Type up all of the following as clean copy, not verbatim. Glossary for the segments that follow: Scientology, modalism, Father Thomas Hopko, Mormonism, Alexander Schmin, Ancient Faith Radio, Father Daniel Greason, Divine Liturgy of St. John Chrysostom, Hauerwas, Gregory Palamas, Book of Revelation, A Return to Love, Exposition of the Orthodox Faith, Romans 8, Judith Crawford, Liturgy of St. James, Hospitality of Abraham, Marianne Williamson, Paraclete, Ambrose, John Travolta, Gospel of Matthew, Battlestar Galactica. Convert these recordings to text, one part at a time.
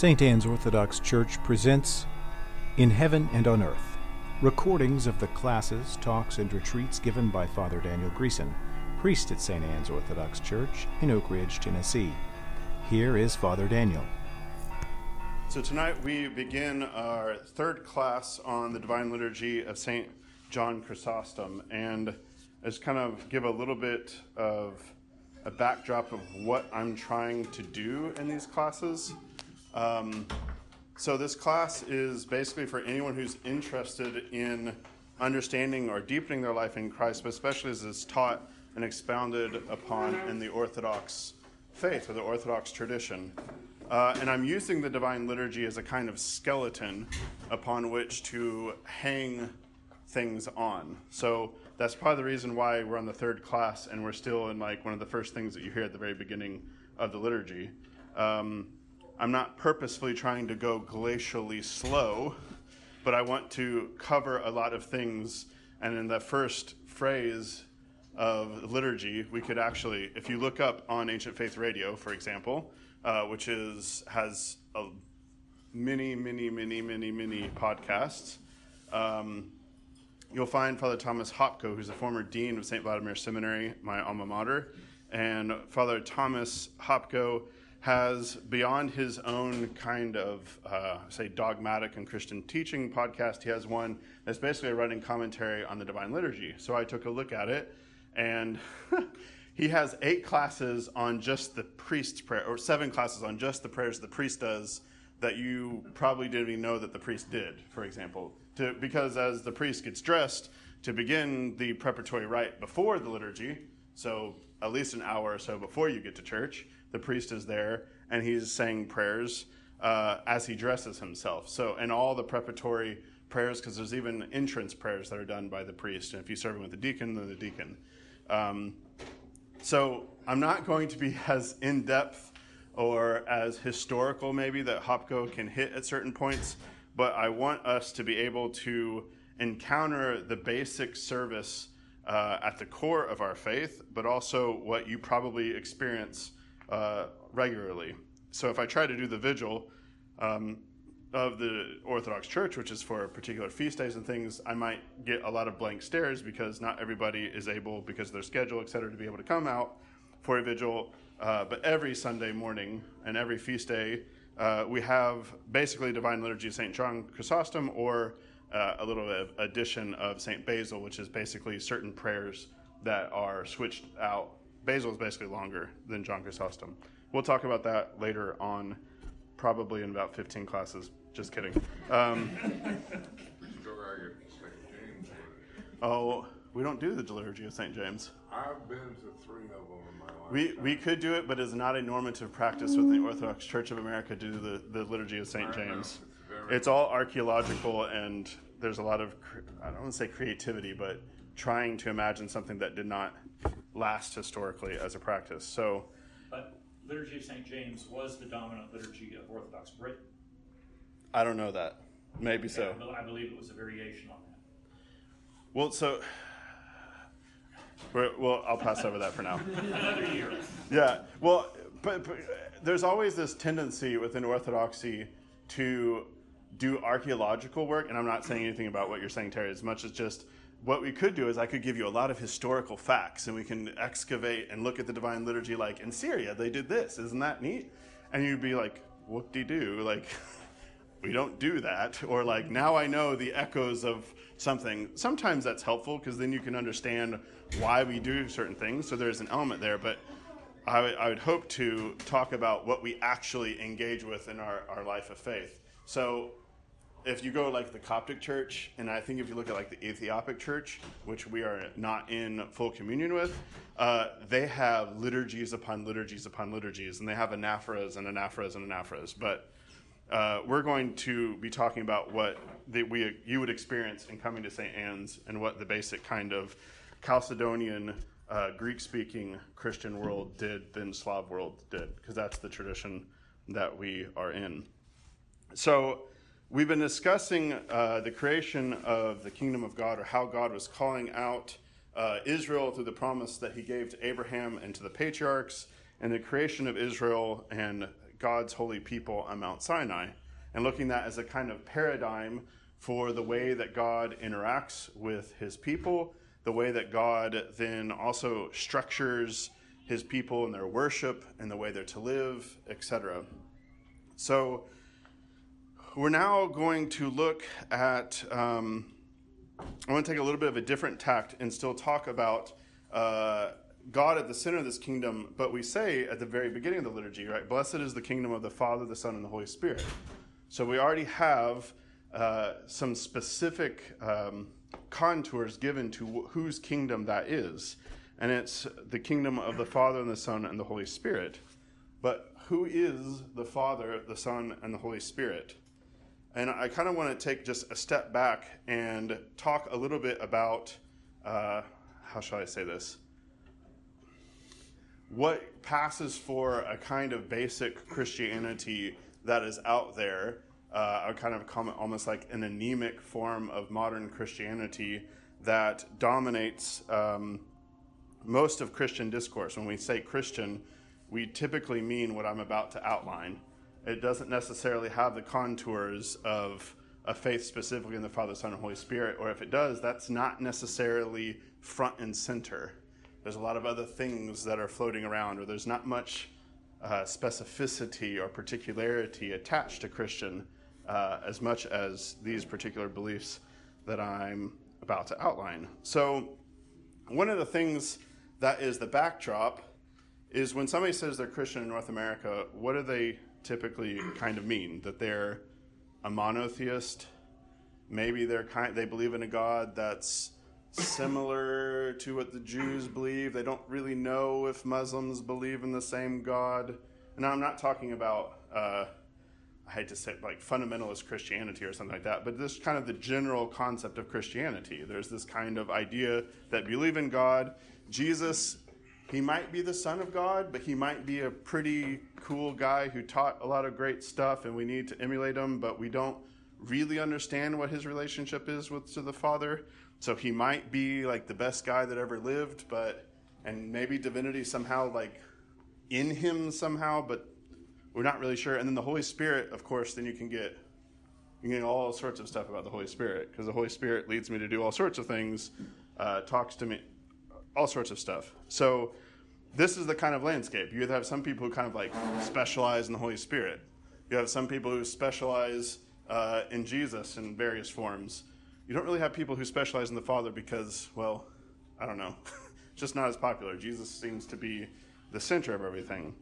St. Anne's Orthodox Church presents In Heaven and on Earth, recordings of the classes, talks, and retreats given by Father Daniel Greason, priest at St. Anne's Orthodox Church in Oak Ridge, Tennessee. Here is Father Daniel. So tonight we begin our third class on the Divine Liturgy of St. John Chrysostom, and I just kind of give a little bit of a backdrop of what I'm trying to do in these classes. So this class is basically for anyone who's interested in understanding or deepening their life in Christ, but especially as it's taught and expounded upon in the Orthodox faith or the Orthodox tradition. And I'm using the Divine Liturgy as a kind of skeleton upon which to hang things on. So that's probably the reason why we're on the third class and we're still in like one of the first things that you hear at the very beginning of the liturgy. I'm not purposefully trying to go glacially slow, but I want to cover a lot of things. And in the first phrase of liturgy, we could actually, if you look up on Ancient Faith Radio, for example, which has many podcasts, you'll find Father Thomas Hopko, who's a former dean of St. Vladimir Seminary, my alma mater, and Father Thomas Hopko has, beyond his own kind of, say, dogmatic and Christian teaching podcast, he has one that's basically a running commentary on the Divine Liturgy. So I took a look at it, and he has 8 classes on just the priest's prayer, or 7 classes on just the prayers the priest does that you probably didn't even know that the priest did, for example. Because as the priest gets dressed to begin the preparatory rite before the liturgy, so at least an hour or so before you get to church, the priest is there, and he's saying prayers as he dresses himself. So, and all the preparatory prayers, because there's even entrance prayers that are done by the priest. And if you serve him with the deacon, then the deacon. So I'm not going to be as in-depth or as historical maybe that Hopko can hit at certain points, but I want us to be able to encounter the basic service at the core of our faith, but also what you probably experience regularly. So if I try to do the vigil of the Orthodox Church, which is for particular feast days and things, I might get a lot of blank stares because not everybody is able, because of their schedule, et cetera, to be able to come out for a vigil. But every Sunday morning and every feast day, we have basically Divine Liturgy of St. John Chrysostom, or a little bit of addition of St. Basil, which is basically certain prayers that are switched out. Basil is basically longer than John Chrysostom. We'll talk about that later on, probably in about 15 classes. Just kidding. Oh, we don't do the Liturgy of St. James. I've been to 3 of them in my life. We could do it, but it's not a normative practice with the Orthodox Church of America to do the Liturgy of St. James. It's all archaeological, and there's a lot of, I don't want to say creativity, but trying to imagine something that did not last historically as a practice. So, but Liturgy of St. James was the dominant liturgy of Orthodox Britain. I don't know that. Maybe so. I believe it was a variation on that. Well, so I'll pass over that for now. Another year. Yeah. Well, but there's always this tendency within Orthodoxy to do archaeological work, and I'm not saying anything about what you're saying, Terry, as much as just what we could do is I could give you a lot of historical facts, and we can excavate and look at the Divine Liturgy, like, in Syria, they did this. Isn't that neat? And you'd be like, whoop-de-doo, like, we don't do that. Or like, now I know the echoes of something. Sometimes that's helpful, because then you can understand why we do certain things. So there's an element there. But I would hope to talk about what we actually engage with in our life of faith. So if you go like the Coptic Church, and I think if you look at like the Ethiopic Church, which we are not in full communion with, they have liturgies upon liturgies upon liturgies, and they have anaphoras and anaphoras and anaphoras. But we're going to be talking about what you would experience in coming to St. Anne's, and what the basic kind of Chalcedonian, Greek-speaking Christian world did, then Slav world did, because that's the tradition that we are in. So we've been discussing the creation of the kingdom of God, or how God was calling out Israel through the promise that he gave to Abraham and to the patriarchs, and the creation of Israel and God's holy people on Mount Sinai, and looking at that as a kind of paradigm for the way that God interacts with his people, the way that God then also structures his people and their worship and the way they're to live, etc. So we're now going to look at, I want to take a little bit of a different tact and still talk about God at the center of this kingdom, but we say at the very beginning of the liturgy, right, blessed is the kingdom of the Father, the Son, and the Holy Spirit. So we already have some specific contours given to whose kingdom that is, and it's the kingdom of the Father and the Son and the Holy Spirit. But who is the Father, the Son, and the Holy Spirit? And I kind of want to take just a step back and talk a little bit about how shall I say this? What passes for a kind of basic Christianity that is out there. I kind of comment almost like an anemic form of modern Christianity that dominates most of Christian discourse. When we say Christian, we typically mean what I'm about to outline. It doesn't necessarily have the contours of a faith specifically in the Father, Son, and Holy Spirit, or if it does, that's not necessarily front and center. There's a lot of other things that are floating around, or there's not much specificity or particularity attached to Christian as much as these particular beliefs that I'm about to outline. So one of the things that is the backdrop is when somebody says they're Christian in North America, what do they typically kind of mean? That they're a monotheist, maybe they believe in a God that's similar to what the Jews believe. They don't really know if Muslims believe in the same God. And I'm not talking about, I hate to say it, like fundamentalist Christianity or something like that, but this kind of the general concept of Christianity. There's this kind of idea that believe in God. Jesus, he might be the Son of God, but he might be a pretty cool guy who taught a lot of great stuff and we need to emulate him, but we don't really understand what his relationship is with to the Father. So he might be like the best guy that ever lived, and maybe divinity somehow like in him somehow, but we're not really sure. And then the Holy Spirit, of course, then you can get all sorts of stuff about the Holy Spirit, because the Holy Spirit leads me to do all sorts of things, talks to me, all sorts of stuff. So this is the kind of landscape. You have some people who kind of like specialize in the Holy Spirit. You have some people who specialize in Jesus in various forms. You don't really have people who specialize in the Father because, well, I don't know, just not as popular. Jesus seems to be the center of everything.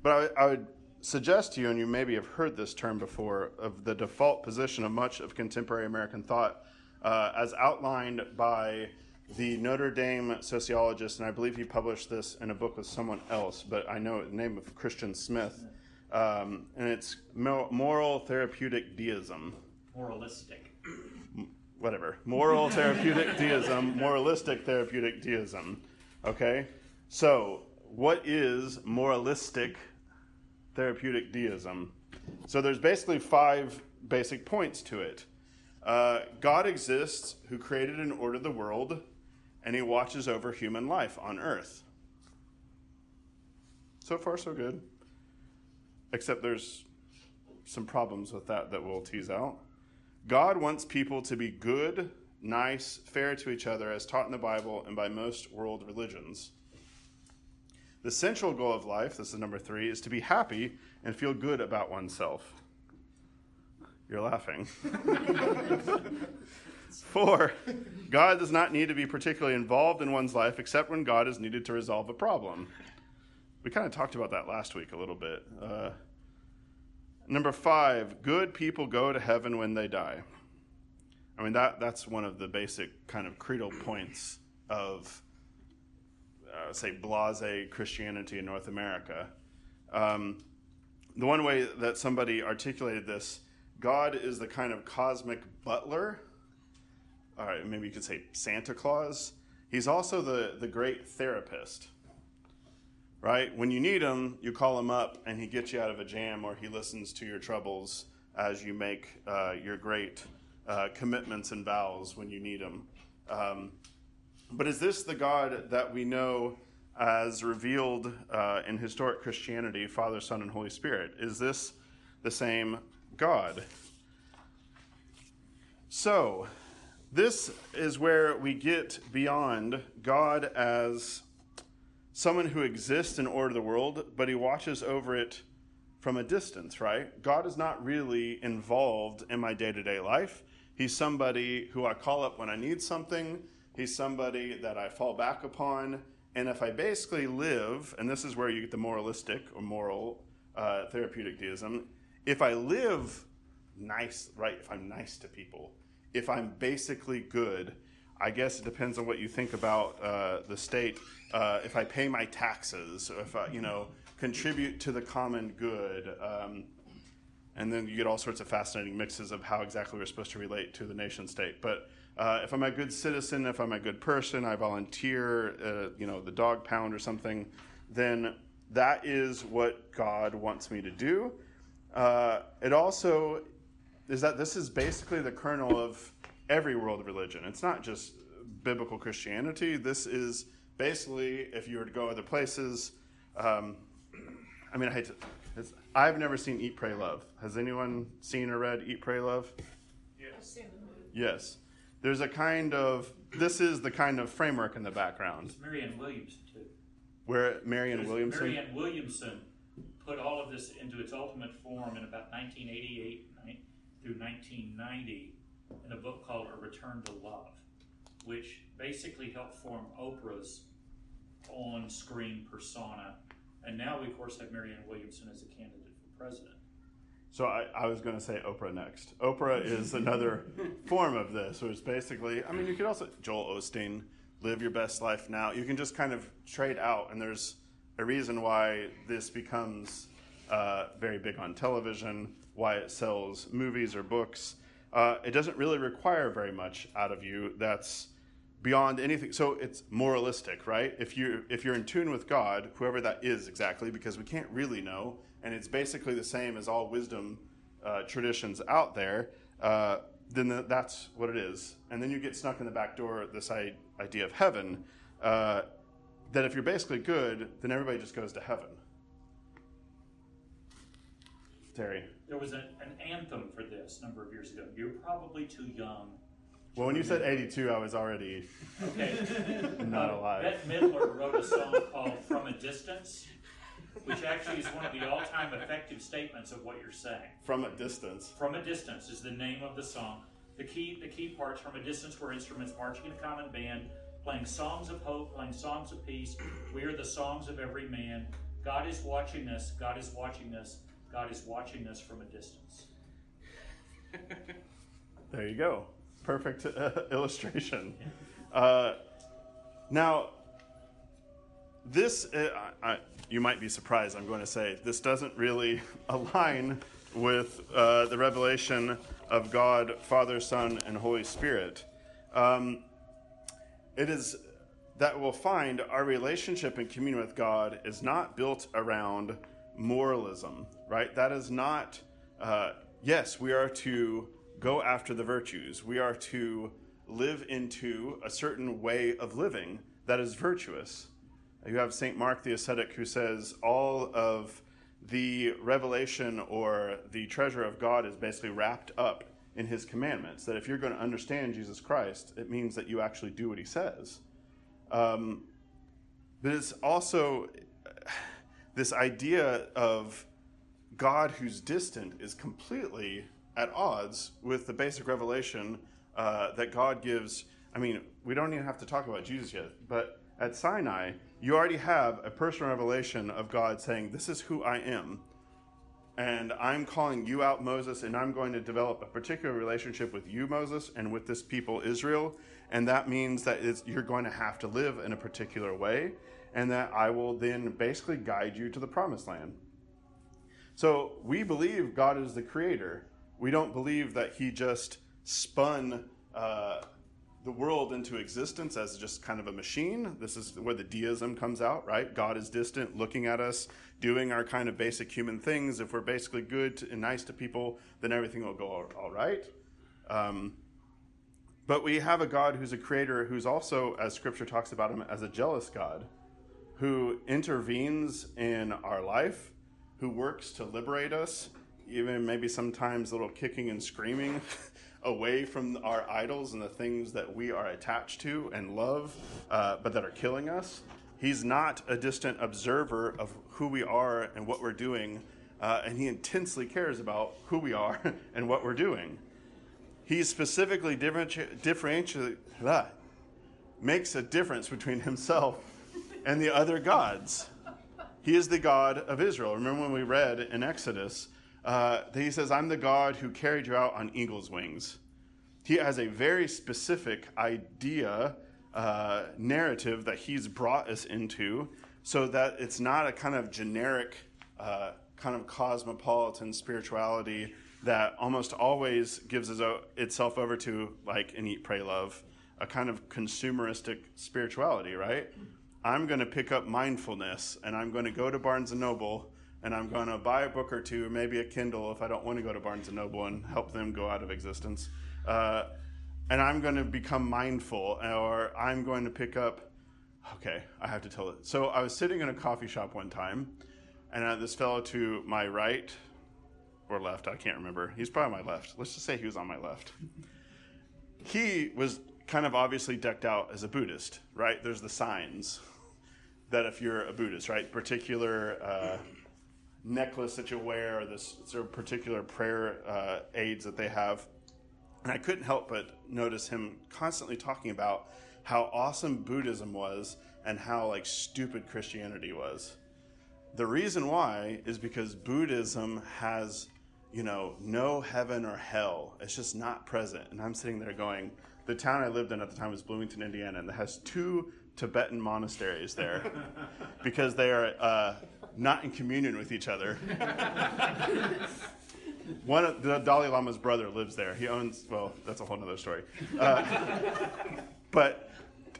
But I would suggest to you, and you maybe have heard this term before, of the default position of much of contemporary American thought as outlined by the Notre Dame sociologist, and I believe he published this in a book with someone else, but I know the name of Christian Smith, and it's moral therapeutic deism. Moralistic. Whatever. Moral therapeutic deism, moralistic therapeutic deism. Okay? So, what is moralistic therapeutic deism? So, there's basically 5 basic points to it. God exists, who created and ordered the world, and he watches over human life on earth. So far, so good. Except there's some problems with that we'll tease out. God wants people to be good, nice, fair to each other, as taught in the Bible and by most world religions. The central goal of life, this is number 3, is to be happy and feel good about oneself. You're laughing. 4, God does not need to be particularly involved in one's life except when God is needed to resolve a problem. We kind of talked about that last week a little bit. Number 5, good people go to heaven when they die. I mean, that's one of the basic kind of creedal points of, say, blasé Christianity in North America. The one way that somebody articulated this, God is the kind of cosmic butler. All right, maybe you could say Santa Claus. He's also the great therapist. Right? When you need him, you call him up and he gets you out of a jam, or he listens to your troubles as you make your great commitments and vows when you need him. But is this the God that we know as revealed in historic Christianity, Father, Son, and Holy Spirit? Is this the same God? So, this is where we get beyond God as someone who exists in order to the world, but he watches over it from a distance, right? God is not really involved in my day-to-day life. He's somebody who I call up when I need something. He's somebody that I fall back upon. And if I basically live, and this is where you get the moralistic or moral therapeutic deism, if I live nice, right, if I'm nice to people, if I'm basically good, I guess it depends on what you think about the state. If I pay my taxes, if I, contribute to the common good, and then you get all sorts of fascinating mixes of how exactly we're supposed to relate to the nation state. But if I'm a good citizen, if I'm a good person, I volunteer, the dog pound or something, then that is what God wants me to do. It also is that this is basically the kernel of every world religion. It's not just biblical Christianity. This is basically, if you were to go other places, I've never seen Eat, Pray, Love. Has anyone seen or read Eat, Pray, Love? Yes. I've seen the movie. Yes. There's a kind of, this is the kind of framework in the background. It's Marianne Williamson, too. Marianne Williamson put all of this into its ultimate form in about 1988 through 1990 in a book called A Return to Love, which basically helped form Oprah's on-screen persona. And now we, of course, have Marianne Williamson as a candidate for president. So I was going to say Oprah next. Oprah is another form of this, which is basically, you could also, Joel Osteen, live your best life now. You can just kind of trade out, and there's a reason why this becomes very big on television, why it sells movies or books. It doesn't really require very much out of you that's beyond anything. So it's moralistic, right? If you're in tune with God, whoever that is exactly, because we can't really know, and it's basically the same as all wisdom traditions out there, then that's what it is. And then you get snuck in the back door, this idea of heaven, that if you're basically good, then everybody just goes to heaven. Terry. There was an anthem for this a number of years ago. You're probably too young. Well, when you said 82, I was already not alive. Bette Midler wrote a song called From a Distance, which actually is one of the all-time effective statements of what you're saying. From a distance. From a distance is the name of the song. The key parts, from a distance, were instruments marching in a common band, playing songs of hope, playing songs of peace. We are the songs of every man. God is watching us. God is watching us. God is watching us from a distance. There you go. Perfect illustration. Now, this, you might be surprised, I'm going to say, this doesn't really align with the revelation of God, Father, Son, and Holy Spirit. It is that we'll find our relationship and communion with God is not built around moralism, right? That is not, yes, we are to go after the virtues. We are to live into a certain way of living that is virtuous. You have St. Mark the ascetic who says all of the revelation or the treasure of God is basically wrapped up in his commandments, that if you're going to understand Jesus Christ, it means that you actually do what he says. But it's also this idea of God who's distant is completely at odds with the basic revelation that God gives. We don't even have to talk about Jesus yet, but at Sinai, you already have a personal revelation of God saying, this is who I am, and I'm calling you out, Moses, and I'm going to develop a particular relationship with you, Moses, and with this people, Israel, and that means that you're going to have to live in a particular way, and that I will then basically guide you to the promised land. So we believe God is the creator. We don't believe that he just spun the world into existence as just kind of a machine. This is where the deism comes out, right? God is distant, looking at us, doing our kind of basic human things. If we're basically good and nice to people, then everything will go all right. But we have a God who's a creator, who's also, as Scripture talks about him, as a jealous God, who intervenes in our life, who works to liberate us, even maybe sometimes a little kicking and screaming away from our idols and the things that we are attached to and love, but that are killing us. He's not a distant observer of who we are and what we're doing, and he intensely cares about who we are and what we're doing. He specifically makes a difference between himself and the other gods. He is the God of Israel. Remember when we read in Exodus, that he says, "I'm the God who carried you out on eagle's wings." He has a very specific idea, narrative that he's brought us into, so that it's not a kind of generic, kind of cosmopolitan spirituality that almost always gives itself over to, like, an Eat, Pray, Love, a kind of consumeristic spirituality, right? I'm going to pick up mindfulness, and I'm going to go to Barnes & Noble, and I'm going to buy a book or two, maybe a Kindle if I don't want to go to Barnes & Noble and help them go out of existence. And I'm going to become mindful, or I'm going to pick up... Okay, I have to tell it. So I was sitting in a coffee shop one time, and this fellow to my right or left, I can't remember. He's probably my left. Let's just say he was on my left. He was kind of obviously decked out as a Buddhist, right? There's the signs that if you're a Buddhist, right? Particular necklace that you wear, or this sort of particular prayer aids that they have. And I couldn't help but notice him constantly talking about how awesome Buddhism was and how, like, stupid Christianity was. The reason why is because Buddhism has, you know, no heaven or hell. It's just not present. And I'm sitting there going, the town I lived in at the time was Bloomington, Indiana, and it has 2 Tibetan monasteries there because they are not in communion with each other. One of the Dalai Lama's brother lives there. He owns, well, that's a whole other story. But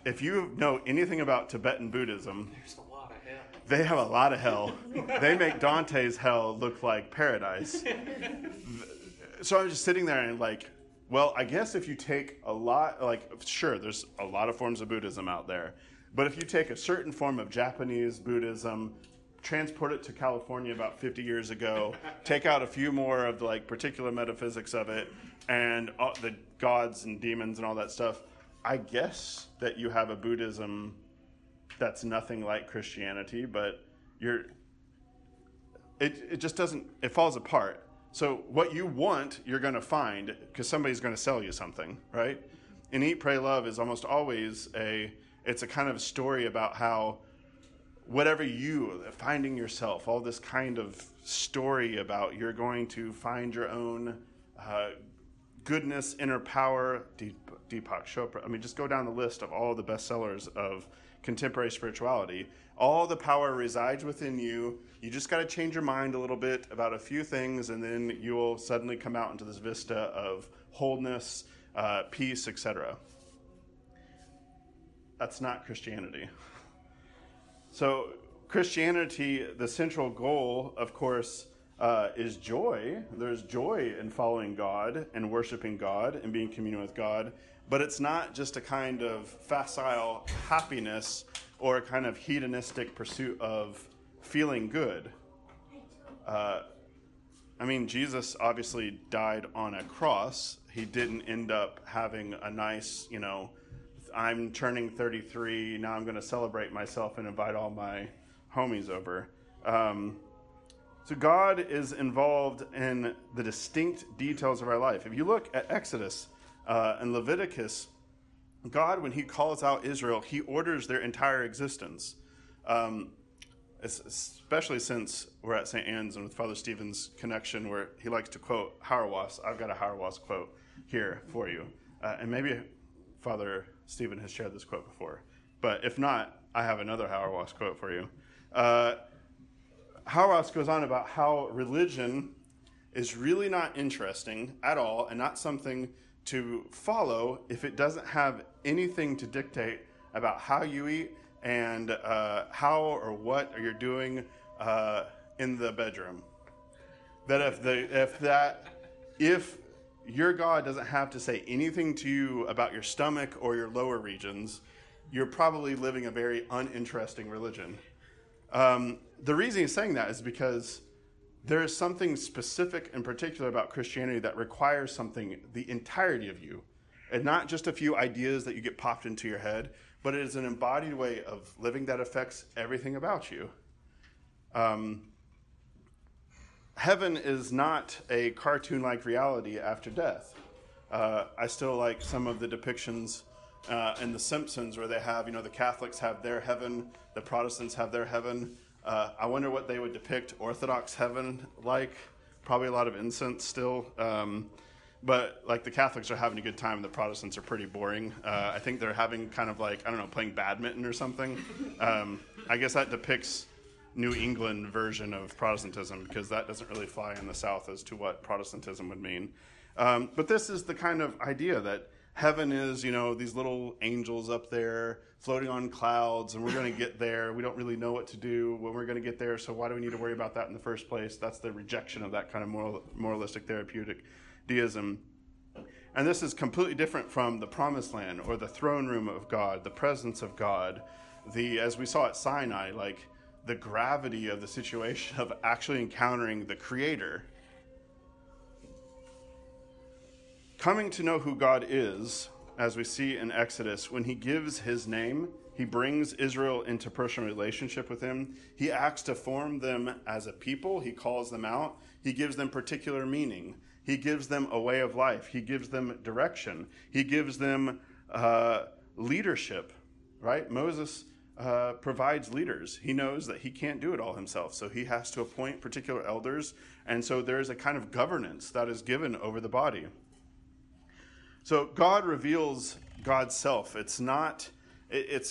if you know anything about Tibetan Buddhism, there's a lot of hell. They have a lot of hell. They make Dante's hell look like paradise. So I was just sitting there and, like, well, I guess if you take a lot, like, sure, there's a lot of forms of Buddhism out there, but if you take a certain form of Japanese Buddhism, transport it to California about 50 years ago, take out a few more of the, like, particular metaphysics of it, and the gods and demons and all that stuff, I guess that you have a Buddhism that's nothing like Christianity, but it just doesn't, it falls apart. So what you want, you're going to find, because somebody's going to sell you something, right? And Eat, Pray, Love is almost always it's a kind of story about how whatever you, finding yourself, all this kind of story about you're going to find your own goodness, inner power, Deepak Chopra. I mean, just go down the list of all the bestsellers of contemporary spirituality. All the power resides within you. You just got to change your mind a little bit about a few things, and then you will suddenly come out into this vista of wholeness, peace, etc. That's not Christianity. So Christianity, the central goal, of course, is joy. There's joy in following God and worshiping God and being in communion with God. But it's not just a kind of facile happiness or a kind of hedonistic pursuit of feeling good. I mean, Jesus obviously died on a cross. He didn't end up having a nice, you know, I'm turning 33, now I'm going to celebrate myself and invite all my homies over. So God is involved in the distinct details of our life. If you look at Exodus and Leviticus, God, when he calls out Israel, he orders their entire existence. Especially since we're at St. Anne's and with Father Stephen's connection where he likes to quote Hauerwas. I've got a Hauerwas quote here for you. And maybe Father Stephen has shared this quote before, but if not, I have another Hauerwas quote for you. Hauerwas goes on about how religion is really not interesting at all and not something to follow if it doesn't have anything to dictate about how you eat and how or what you're doing in the bedroom. That if your God doesn't have to say anything to you about your stomach or your lower regions, you're probably living a very uninteresting religion. The reason he's saying that is because there is something specific and particular about Christianity that requires something, the entirety of you, and not just a few ideas that you get popped into your head, but it is an embodied way of living that affects everything about you. Heaven is not a cartoon-like reality after death. I still like some of the depictions in The Simpsons where they have, you know, the Catholics have their heaven, the Protestants have their heaven. I wonder what they would depict Orthodox heaven like. Probably a lot of incense still. But like the Catholics are having a good time, the Protestants are pretty boring. I think they're having kind of like, I don't know, playing badminton or something. I guess that depicts New England version of Protestantism, because that doesn't really fly in the South as to what Protestantism would mean. But this is the kind of idea that heaven is, you know, these little angels up there floating on clouds, and we're going to get there. We don't really know what to do when we're going to get there, so why do we need to worry about that in the first place? That's the rejection of that kind of moralistic therapeutic deism. And this is completely different from the promised land or the throne room of God, the presence of God, the, as we saw at Sinai, like the gravity of the situation of actually encountering the Creator. Coming to know who God is, as we see in Exodus, when he gives his name, he brings Israel into personal relationship with him. He acts to form them as a people. He calls them out. He gives them particular meaning. He gives them a way of life. He gives them direction. He gives them leadership, right? Moses provides leaders. He knows that he can't do it all himself, so he has to appoint particular elders. And so there is a kind of governance that is given over the body. So God reveals God's self. It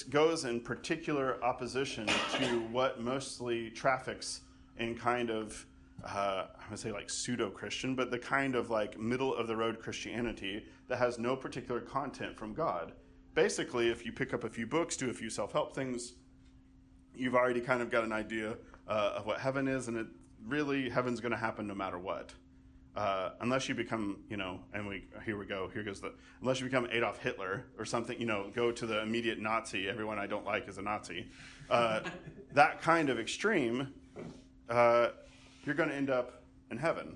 goes in particular opposition to what mostly traffics in kind of, I would say like pseudo-Christian, but the kind of like middle-of-the-road Christianity that has no particular content from God. Basically, if you pick up a few books, do a few self-help things, you've already kind of got an idea of what heaven is, and heaven's going to happen no matter what. Unless you become, you know, unless you become Adolf Hitler or something, you know, go to the immediate Nazi, everyone I don't like is a Nazi, that kind of extreme, you're going to end up in heaven.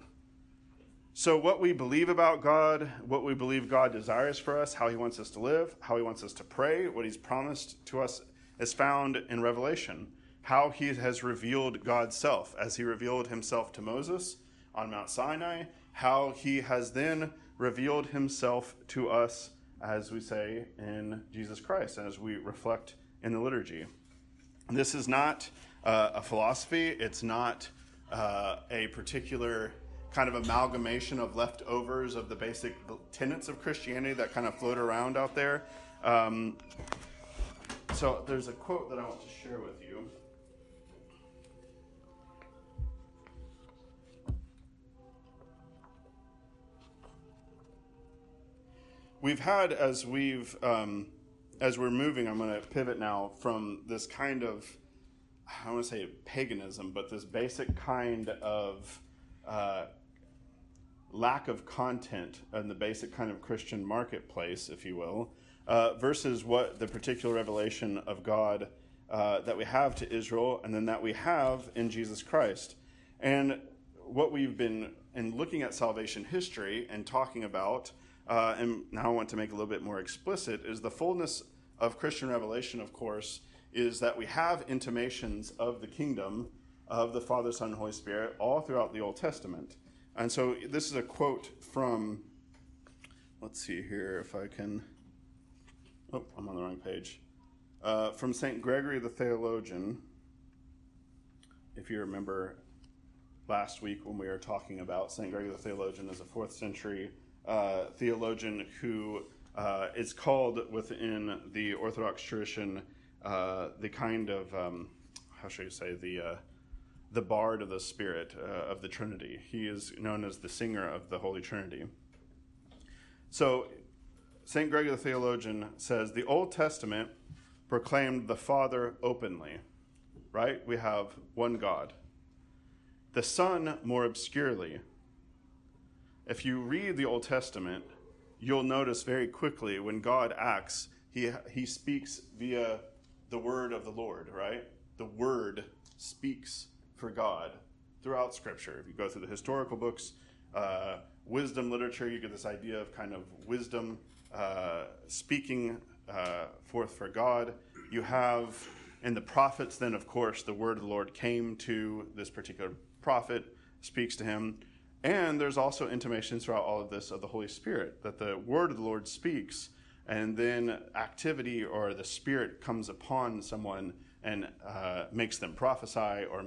So what we believe about God, what we believe God desires for us, how he wants us to live, how he wants us to pray, what he's promised to us is found in Revelation, how he has revealed God's self as he revealed himself to Moses on Mount Sinai, how he has then revealed himself to us, as we say, in Jesus Christ, as we reflect in the liturgy. This is not a philosophy. It's not a particular kind of amalgamation of leftovers of the basic tenets of Christianity that kind of float around out there. So there's a quote that I want to share with you. We've had, as we're moving, I'm going to pivot now from this kind of, I don't want to say paganism, but this basic kind of lack of content and the basic kind of Christian marketplace, if you will, versus what the particular revelation of God that we have to Israel and then that we have in Jesus Christ. And what we've been, in looking at salvation history and talking about, and now I want to make a little bit more explicit, is the fullness of Christian revelation, of course, is that we have intimations of the kingdom of the Father, Son, and Holy Spirit all throughout the Old Testament. And so this is a quote from, let's see here if I can, oh, I'm on the wrong page, from St. Gregory the Theologian, if you remember last week when we were talking about St. Gregory the Theologian as a 4th century theologian who is called within the Orthodox tradition the kind of the bard of the Spirit of the Trinity. He is known as the singer of the Holy Trinity. So St. Gregory the Theologian says the Old Testament proclaimed the Father openly, right? We have one God. The Son more obscurely. If you read the Old Testament, you'll notice very quickly when God acts, he speaks via the word of the Lord, right? The word speaks for God throughout Scripture. If you go through the historical books, wisdom literature, you get this idea of kind of wisdom speaking forth for God. You have in the prophets, then, of course, the word of the Lord came to this particular prophet, speaks to him. And there's also intimations throughout all of this of the Holy Spirit, that the word of the Lord speaks, and then activity or the Spirit comes upon someone and makes them prophesy, or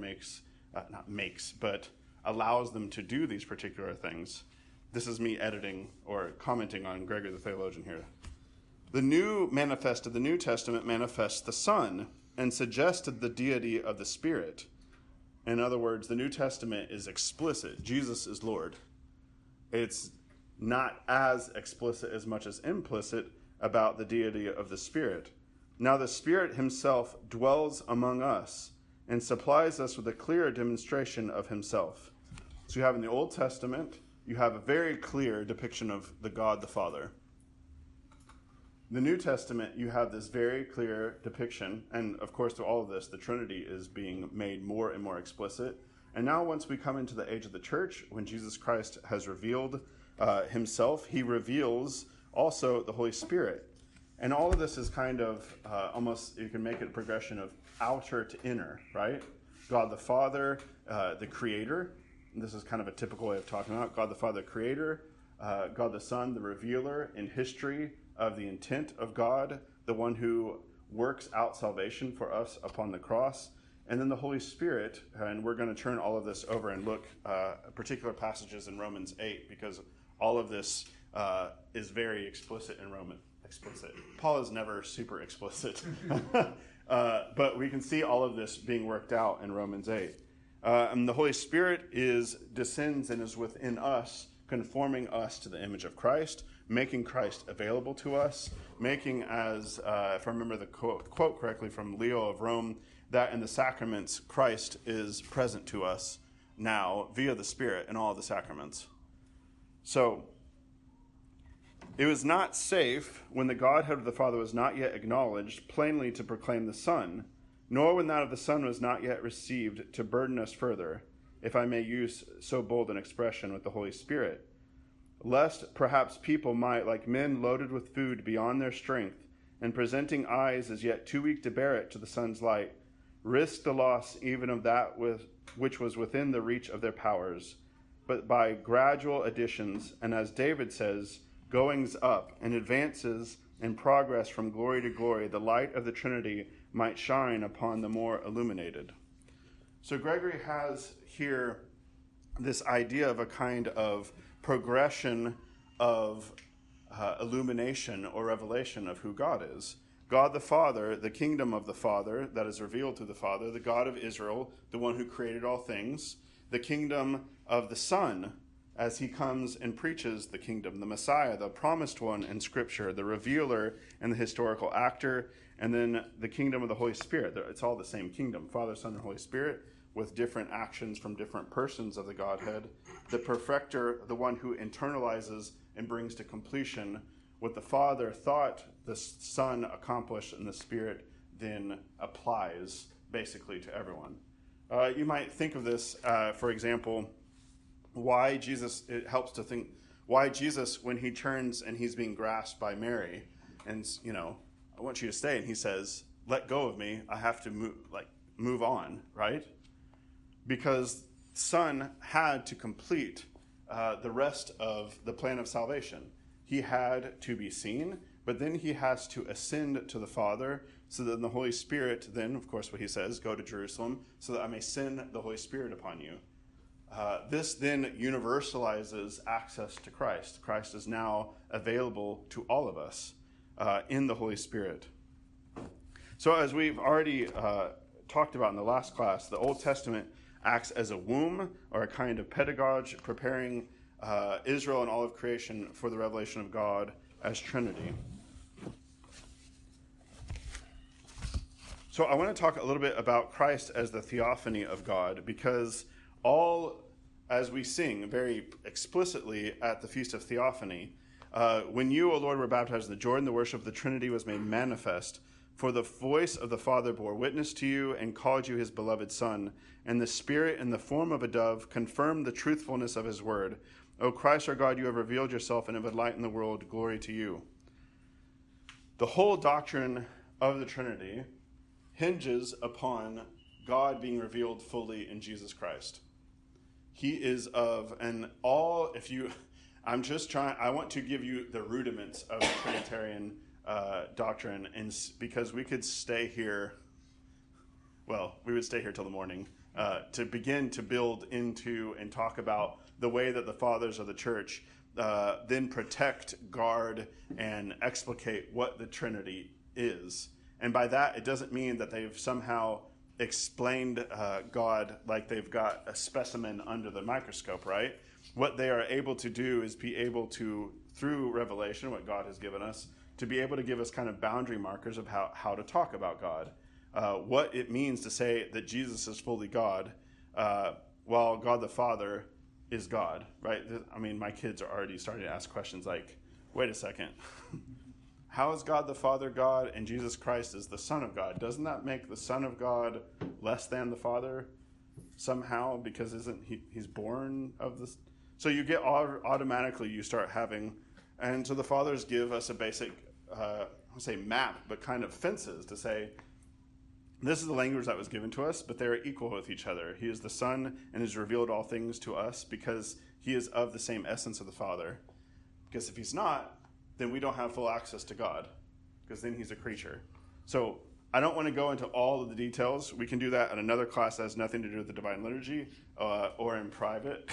allows them to do these particular things. This is me editing or commenting on Gregory the Theologian here. The new manifest of the New Testament manifests the Son and suggested the deity of the Spirit. In other words, the New Testament is explicit. Jesus is Lord. It's not as explicit as much as implicit about the deity of the Spirit. Now the Spirit himself dwells among us and supplies us with a clear demonstration of himself. So you have in the Old Testament, you have a very clear depiction of the God the Father. In the New Testament, you have this very clear depiction, and of course through all of this, the Trinity is being made more and more explicit. And now once we come into the age of the Church, when Jesus Christ has revealed himself, he reveals also the Holy Spirit. And all of this is kind of almost, you can make it a progression of outer to inner, right? God the Father, the Creator. This is kind of a typical way of talking about God the Father, the Creator. God the Son, the Revealer in history of the intent of God, the one who works out salvation for us upon the cross. And then the Holy Spirit, and we're going to turn all of this over and look at particular passages in Romans 8, because all of this is very explicit in Romans. Explicit. Paul is never super explicit. But we can see all of this being worked out in Romans 8. And the Holy Spirit descends and is within us, conforming us to the image of Christ, making Christ available to us, making, as if I remember the quote correctly from Leo of Rome, that in the sacraments Christ is present to us now via the Spirit in all of the sacraments. So, it was not safe, when the Godhead of the Father was not yet acknowledged, plainly to proclaim the Son, nor when that of the Son was not yet received, to burden us further, if I may use so bold an expression, with the Holy Spirit, lest perhaps people might, like men loaded with food beyond their strength, and presenting eyes as yet too weak to bear it to the Son's light, risk the loss even of that which was within the reach of their powers, but by gradual additions, and as David says, goings up and advances and progress from glory to glory, the light of the Trinity might shine upon the more illuminated. So Gregory has here this idea of a kind of progression of illumination or revelation of who God is. God the Father, the kingdom of the Father that is revealed through the Father, the God of Israel, the one who created all things, the kingdom of the Son, as he comes and preaches the kingdom, the Messiah, the promised one in Scripture, the revealer and the historical actor, and then the kingdom of the Holy Spirit. It's all the same kingdom, Father, Son, and Holy Spirit, with different actions from different persons of the Godhead. The perfecter, the one who internalizes and brings to completion what the Father thought, the Son accomplished, and the Spirit then applies basically to everyone. You might think of this, for example, why Jesus, when he turns and he's being grasped by Mary, and, you know, I want you to stay, and he says, let go of me, I have to move on, right? Because Son had to complete the rest of the plan of salvation. He had to be seen, but then he has to ascend to the Father, so that the Holy Spirit then, of course, what he says, go to Jerusalem, so that I may send the Holy Spirit upon you. This then universalizes access to Christ. Christ is now available to all of us in the Holy Spirit. So as we've already talked about in the last class, the Old Testament acts as a womb or a kind of pedagogue preparing Israel and all of creation for the revelation of God as Trinity. So I want to talk a little bit about Christ as the theophany of God, because all, as we sing very explicitly at the Feast of Theophany, when you, O Lord, were baptized in the Jordan, the worship of the Trinity was made manifest, For the voice of the Father bore witness to you and called you his beloved Son, and the Spirit in the form of a dove confirmed the truthfulness of his word. O Christ our God, you have revealed yourself and have enlightened the world. Glory to you. The whole doctrine of the Trinity hinges upon God being revealed fully in Jesus Christ. He is of an all, if you, I want to give you the rudiments of the Trinitarian doctrine, and because we could stay here, well, we would stay here till the morning to begin to build into and talk about the way that the fathers of the church then protect, guard, and explicate what the Trinity is. And by that, it doesn't mean that they've somehow explained God like they've got a specimen under the microscope, right? What they are able to do is be able to, through revelation, what God has given us, to be able to give us kind of boundary markers of how to talk about God, what it means to say that Jesus is fully God, while God the Father is God, right? I mean, my kids are already starting to ask questions like, wait a second, how is God the Father God and Jesus Christ is the Son of God? Doesn't that make the Son of God less than the Father somehow, because isn't he's born of this? So you get automatically you start having, and so the fathers give us a basic I would say map, but kind of fences to say, this is the language that was given to us, but they're equal with each other. He is the Son and has revealed all things to us because he is of the same essence of the Father. Because if he's not, then we don't have full access to God, because then he's a creature. So I don't want to go into all of the details. We can do that in another class that has nothing to do with the Divine Liturgy or in private,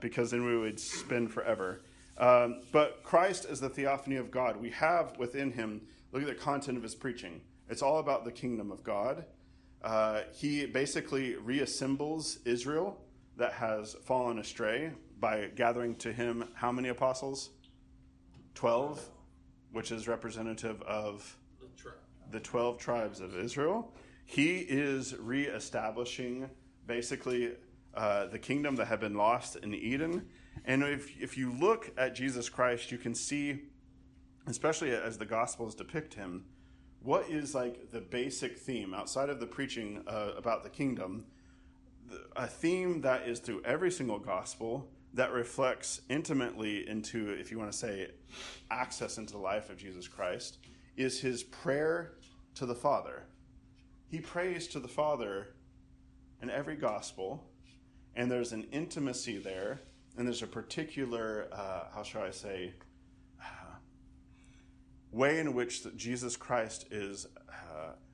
because then we would spend forever. But Christ is the theophany of God. We have within him, look at the content of his preaching. It's all about the kingdom of God. He basically reassembles Israel that has fallen astray by gathering to him how many apostles? 12, which is representative of the 12 tribes of Israel. He is reestablishing basically the kingdom that had been lost in Eden. And if you look at Jesus Christ, you can see, especially as the Gospels depict him, what is like the basic theme outside of the preaching about the kingdom, a theme that is through every single gospel that reflects intimately into, if you want to say, access into the life of Jesus Christ, is his prayer to the Father. He prays to the Father in every gospel, and there's an intimacy there, and there's a particular, how shall I say, way in which Jesus Christ is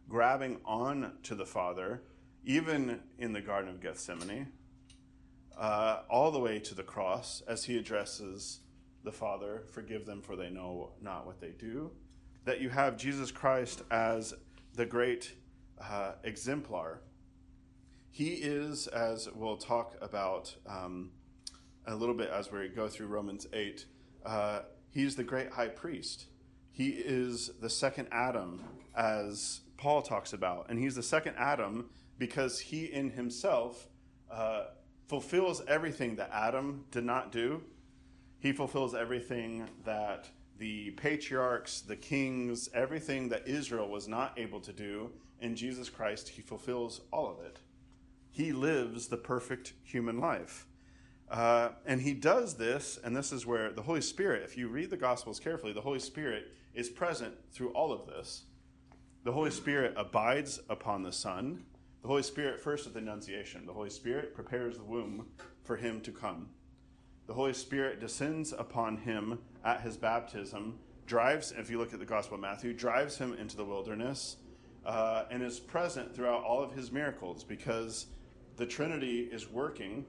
grabbing on to the Father, even in the Garden of Gethsemane, all the way to the cross, as he addresses the Father, forgive them for they know not what they do, that you have Jesus Christ as the great exemplar. He is, as we'll talk about a little bit as we go through Romans 8, he's the great high priest. He is the second Adam, as Paul talks about. And he's the second Adam because he in himself fulfills everything that Adam did not do. He fulfills everything that the patriarchs, the kings, everything that Israel was not able to do. In Jesus Christ, he fulfills all of it. He lives the perfect human life. And he does this, and this is where the Holy Spirit, if you read the Gospels carefully, the Holy Spirit is present through all of this. The Holy Spirit abides upon the Son. The Holy Spirit, first at the Annunciation, the Holy Spirit prepares the womb for him to come. The Holy Spirit descends upon him at his baptism, drives, if you look at the Gospel of Matthew, drives him into the wilderness, and is present throughout all of his miracles, because the Trinity is working.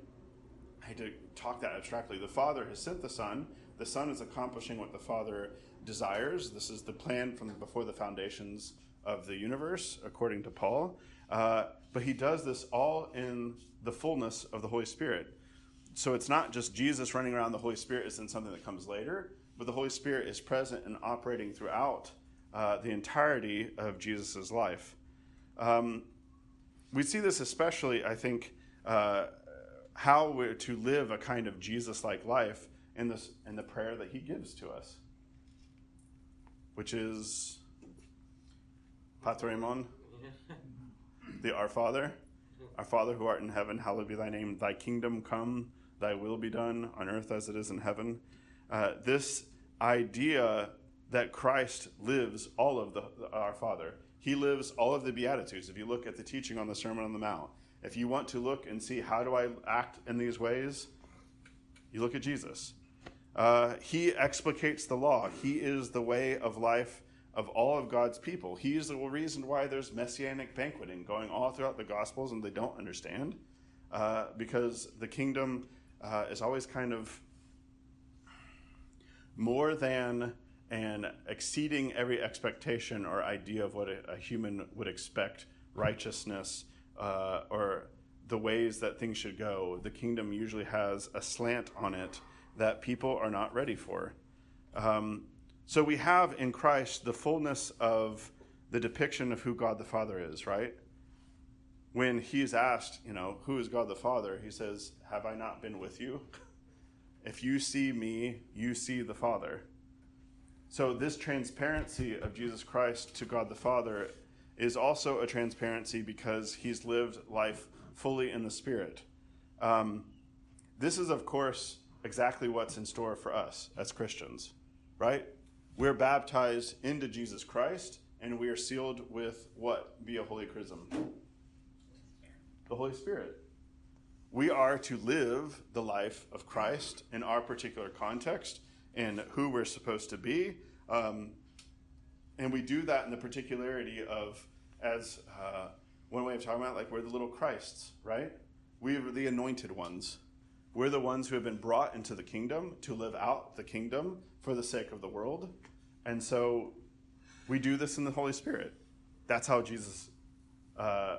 I had to talk that abstractly. The Father has sent the Son. The Son is accomplishing what the Father desires. This is the plan from before the foundations of the universe, according to Paul. But he does this all in the fullness of the Holy Spirit. So it's not just Jesus running around. The Holy Spirit is in something that comes later, but the Holy Spirit is present and operating throughout the entirety of Jesus' life. We see this especially, I think, how we're to live a kind of Jesus-like life in the prayer that he gives to us, which is Pater Amon, the Our Father. Our Father who art in heaven, hallowed be thy name. Thy kingdom come, thy will be done on earth as it is in heaven. This idea that Christ lives all of the Our Father. He lives all of the Beatitudes. If you look at the teaching on the Sermon on the Mount, if you want to look and see how do I act in these ways, you look at Jesus. He explicates the law. He is the way of life of all of God's people. He is the reason why there's messianic banqueting going all throughout the Gospels and they don't understand, because the kingdom is always kind of more than and exceeding every expectation or idea of what a human would expect, righteousness or the ways that things should go. The kingdom usually has a slant on it that people are not ready for. So we have in Christ the fullness of the depiction of who God the Father is, right? When he's asked, you know, who is God the Father? He says, have I not been with you? If you see me, you see the Father. So this transparency of Jesus Christ to God the Father is also a transparency because he's lived life fully in the Spirit. This is, of course, exactly what's in store for us as Christians, right? We're baptized into Jesus Christ, and we are sealed with what via Holy Chrism? The Holy Spirit. We are to live the life of Christ in our particular context and who we're supposed to be. And we do that in the particularity of, as one way of talking about, like we're the little Christs, right? We are the anointed ones. We're the ones who have been brought into the kingdom to live out the kingdom for the sake of the world. And so we do this in the Holy Spirit. That's how Jesus,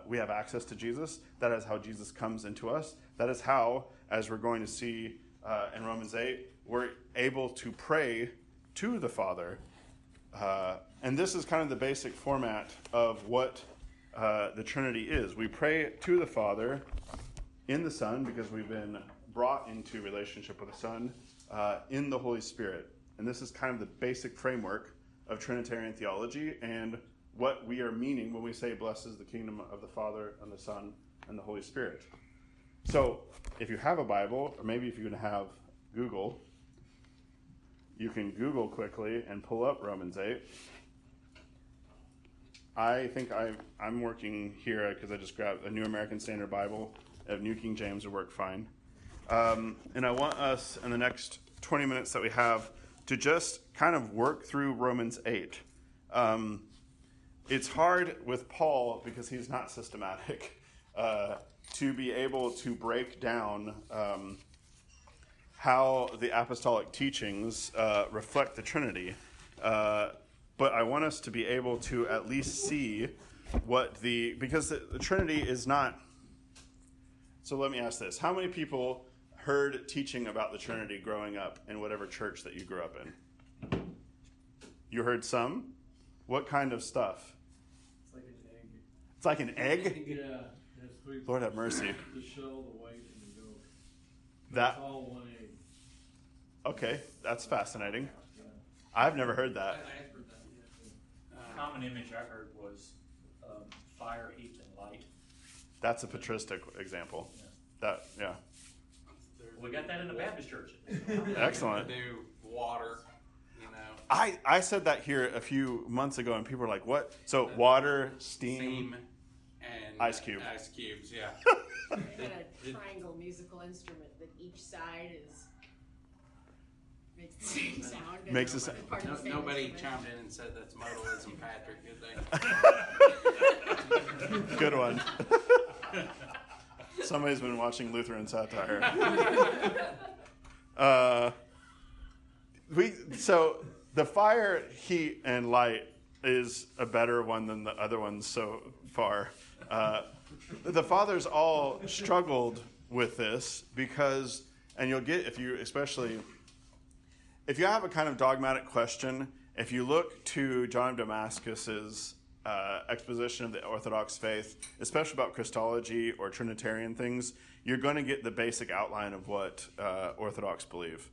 we have access to Jesus. That is how Jesus comes into us. That is how, as we're going to see in Romans 8, we're able to pray to the Father. And this is kind of the basic format of what the Trinity is. We pray to the Father in the Son because we've been brought into relationship with the Son in the Holy Spirit. And this is kind of the basic framework of Trinitarian theology and what we are meaning when we say, blessed is the kingdom of the Father and the Son and the Holy Spirit. So if you have a Bible, or maybe if you're going to have Google, you can Google quickly and pull up Romans 8. I think I'm working here because I just grabbed a New American Standard Bible. New King James would work fine. And I want us in the next 20 minutes that we have to just kind of work through Romans 8. It's hard with Paul because he's not systematic to be able to break down how the apostolic teachings reflect the Trinity. But I want us to be able to at least see what because the Trinity is not. So let me ask this. How many people heard teaching about the Trinity growing up in whatever church that you grew up in? You heard some? What kind of stuff? It's like an egg. It's like an egg? Yeah. Lord have mercy. The shell, the white, and the yolk. That's all one egg. Okay, that's fascinating. Yeah. I've never heard that. I've heard that. Yeah. Common image I heard was fire, heat, and light. That's a patristic example. Yeah. We got that in the Baptist church. Excellent. Do water, you know. I said that here a few months ago, and people were like, "What?" So water, steam, and ice cube. Ice cubes, yeah. I got a triangle musical instrument that each side makes the same sound. Nobody chimed in and said that's modalism, Patrick, did they? Good one. Somebody's been watching Lutheran satire. So the fire, heat, and light is a better one than the other ones so far. The fathers all struggled with this because, and you'll get if you have a kind of dogmatic question, if you look to John of Damascus's Exposition of the Orthodox Faith, especially about Christology or Trinitarian things, you're going to get the basic outline of what Orthodox believe.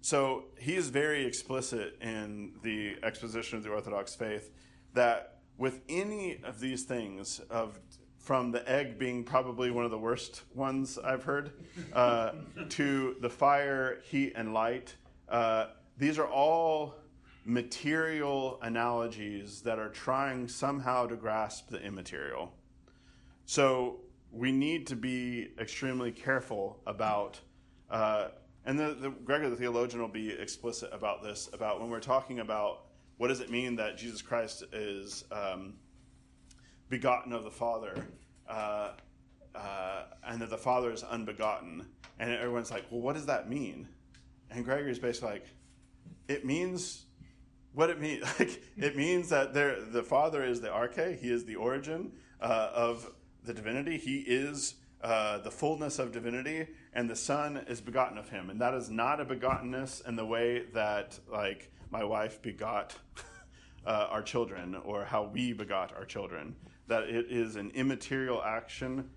So he is very explicit in the Exposition of the Orthodox Faith that with any of these things, from the egg being probably one of the worst ones I've heard, to the fire, heat, and light, these are all material analogies that are trying somehow to grasp the immaterial. So we need to be extremely careful about, and Gregor the theologian will be explicit about this, about when we're talking about what does it mean that Jesus Christ is begotten of the Father, and that the Father is unbegotten. And everyone's like, well, what does that mean? And Gregory's basically like, it means what it means. Like, it means that the Father is the arche, he is the origin of the divinity, he is the fullness of divinity, and the Son is begotten of him. And that is not a begottenness in the way that, like, my wife begot our children, or how we begot our children, that it is an immaterial action.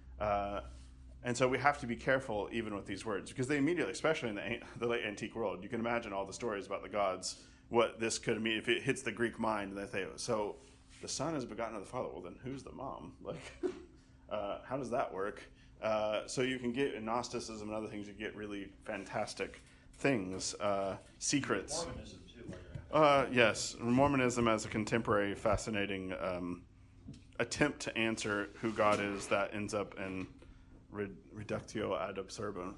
And so we have to be careful even with these words, because they immediately, especially in the late antique world, you can imagine all the stories about the gods, what this could mean if it hits the Greek mind. They say, so the Son is begotten of the Father. Well, then who's the mom? Like, how does that work? So you can get in Gnosticism and other things, you get really fantastic things, secrets. Mormonism too. Yes, Mormonism as a contemporary fascinating attempt to answer who God is that ends up in reductio ad absurdum.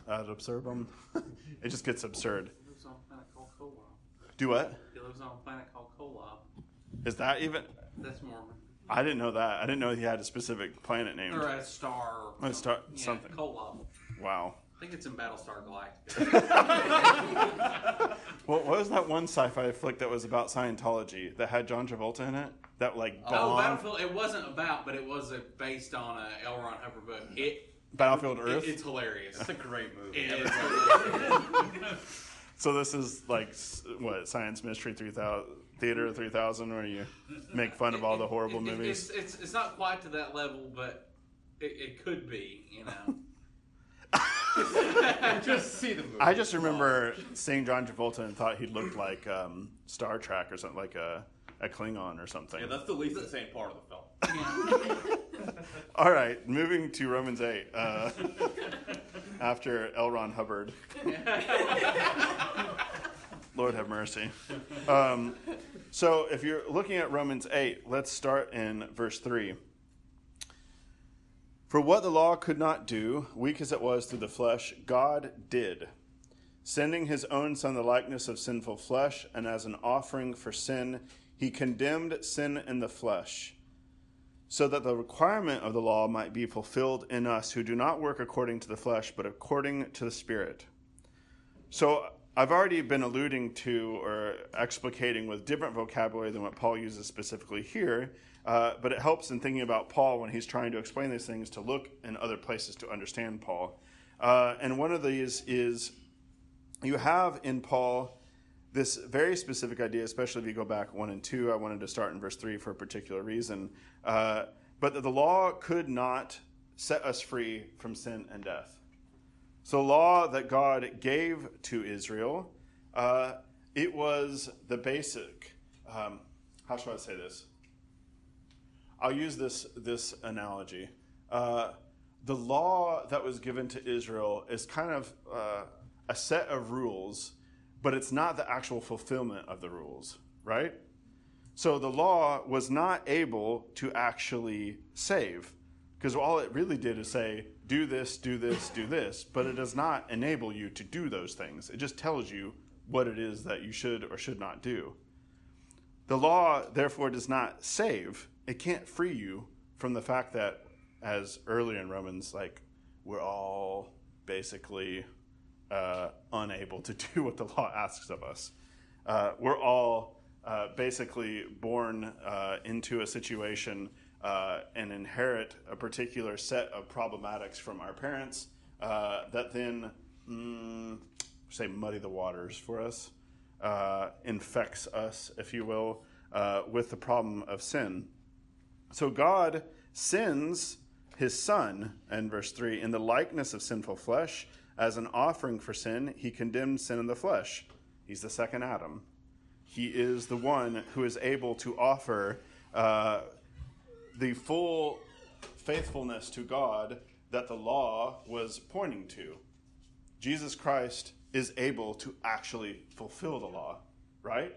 It just gets absurd. He lives on a planet called Kolob. Do what? He lives on a planet called Kolob. Is that even? That's Mormon. I didn't know that. I didn't know he had a specific planet named. Or a star. A star, yeah, something. Kolob. Wow. I think it's in Battlestar Galactica. Well, what was that one sci-fi flick that was about Scientology that had John Travolta in it? That like bombed? Oh, Battlefield. It wasn't about, but it was based on a L. Ron Hubbard book. Battlefield Earth. It's hilarious. It's a great movie. It is. So this is like what, Science Mystery 3000, Theater 3000, where you make fun of all the horrible movies. It's not quite to that level, but it could be, you know. Just see the movie. I just remember seeing John Travolta and thought he looked like Star Trek or something, like a Klingon or something. Yeah, that's the least insane part of the film. All right, moving to Romans 8 after L. Ron Hubbard. Lord have mercy. So if you're looking at Romans 8, let's start in verse 3. For what the law could not do, weak as it was through the flesh, God did, sending his own Son the likeness of sinful flesh, and as an offering for sin, he condemned sin in the flesh, so that the requirement of the law might be fulfilled in us who do not work according to the flesh, but according to the Spirit. So I've already been alluding to or explicating with different vocabulary than what Paul uses specifically here, but it helps in thinking about Paul when he's trying to explain these things to look in other places to understand Paul. And one of these is you have in Paul this very specific idea, especially if you go back 1 and 2. I wanted to start in verse 3 for a particular reason. But that the law could not set us free from sin and death. So law that God gave to Israel, it was the basic. How should I say this? I'll use this analogy. The law that was given to Israel is kind of a set of rules, but it's not the actual fulfillment of the rules, right? So the law was not able to actually save, because all it really did is say, do this, do this, do this, but it does not enable you to do those things. It just tells you what it is that you should or should not do. The law, therefore, does not save. It can't free you from the fact that, as earlier in Romans, like, we're all basically unable to do what the law asks of us. We're all basically born into a situation and inherit a particular set of problematics from our parents that then, say, muddy the waters for us, infects us, if you will, with the problem of sin. So God sends his Son, in verse 3, in the likeness of sinful flesh, as an offering for sin, he condemned sin in the flesh. He's the second Adam. He is the one who is able to offer the full faithfulness to God that the law was pointing to. Jesus Christ is able to actually fulfill the law, right?